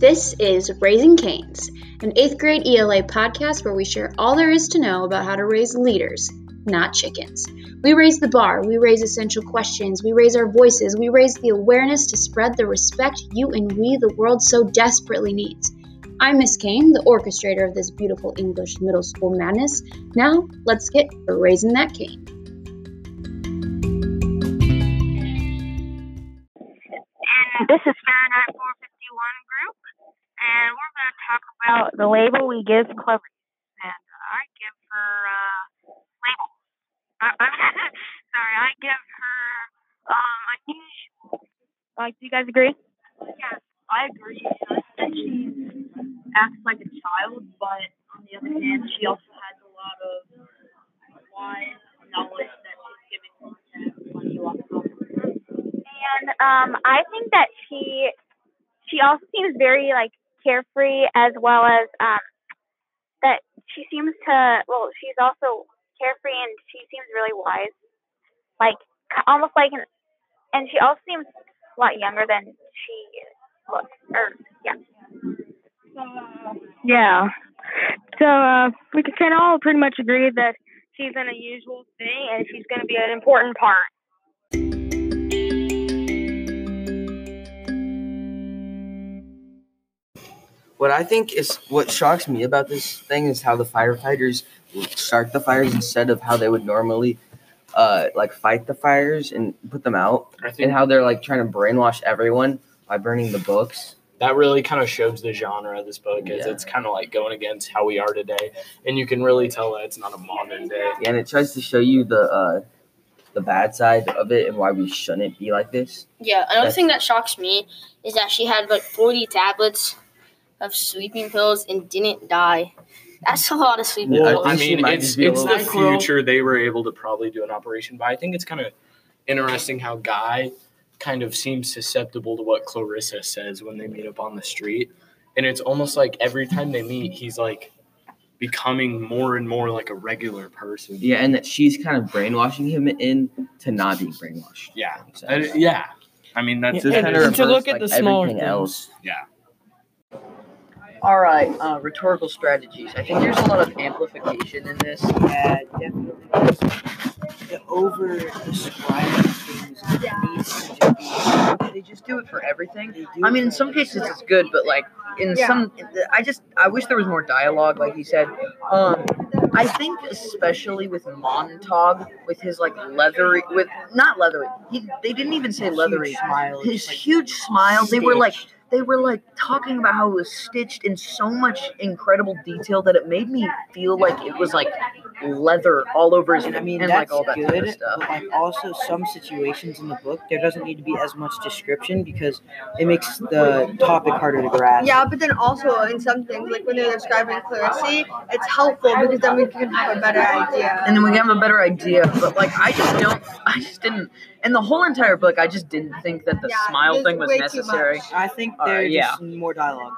This is Raising Canes, an 8th grade ELA podcast where we share all there is to know about how to raise leaders, not chickens. We raise the bar, we raise essential questions, we raise our voices, we raise the awareness to spread the respect you and we, the world, so desperately needs. I'm Miss Kane, the orchestrator of this beautiful English middle school madness. Now, let's get to raising that cane. And this is Faraday 451 group, and we're going to talk about the label we give Clover. And I give her labels. I give her unusual. Do you guys agree? Yeah, I agree. I think she acts like a child, but on the other hand, she also has a lot of wise knowledge that she's giving when you walk off. And I think that she also seems very carefree, as well as that she seems to. Well, she's also carefree, and she seems really wise, almost like an. And she also seems a lot younger than she looks. Yeah. So we can all pretty much agree that she's an unusual thing, and she's going to be an important part. What I think is what shocks me about this thing is how the firefighters start the fires instead of how they would normally, fight the fires and put them out. And how they're trying to brainwash everyone by burning the books. That really kind of shows the genre of this book, is It's kind of going against how we are today, and you can really tell that it's not a modern day. Yeah, and it tries to show you the bad side of it and why we shouldn't be like this. Yeah, another thing that shocks me is that she had 40 tablets. Of sleeping pills and didn't die. That's a lot of sleeping pills. I mean, it's the future. They were able to probably do an operation, but I think it's kind of interesting how Guy kind of seems susceptible to what Clarissa says when they meet up on the street. And it's almost like every time they meet, he's becoming more and more like a regular person. Yeah, and that she's kind of brainwashing him into not being brainwashed. Yeah. Yeah. I mean, that's just kind of to look at the smaller things. Else. Yeah. All right, rhetorical strategies. I think there's a lot of amplification in this. Yeah, definitely. The over-describing things needs to just be. They just do it for everything. I mean, in some cases it's good, but I wish there was more dialogue, like he said. I think especially with Montauk, with his they didn't even say leathery. His huge smile. They were talking about how it was stitched in so much incredible detail that it made me feel like it was leather all over his face, and all that good, kind of stuff. But also some situations in the book, there doesn't need to be as much description because it makes the topic harder to grasp. Yeah, but then also in some things, when they're describing Clarissa, it's helpful because then we can have a better idea. And then we can have a better idea, but I just didn't. And the whole entire book, I just didn't think that the smile thing was necessary. I think there's more dialogue.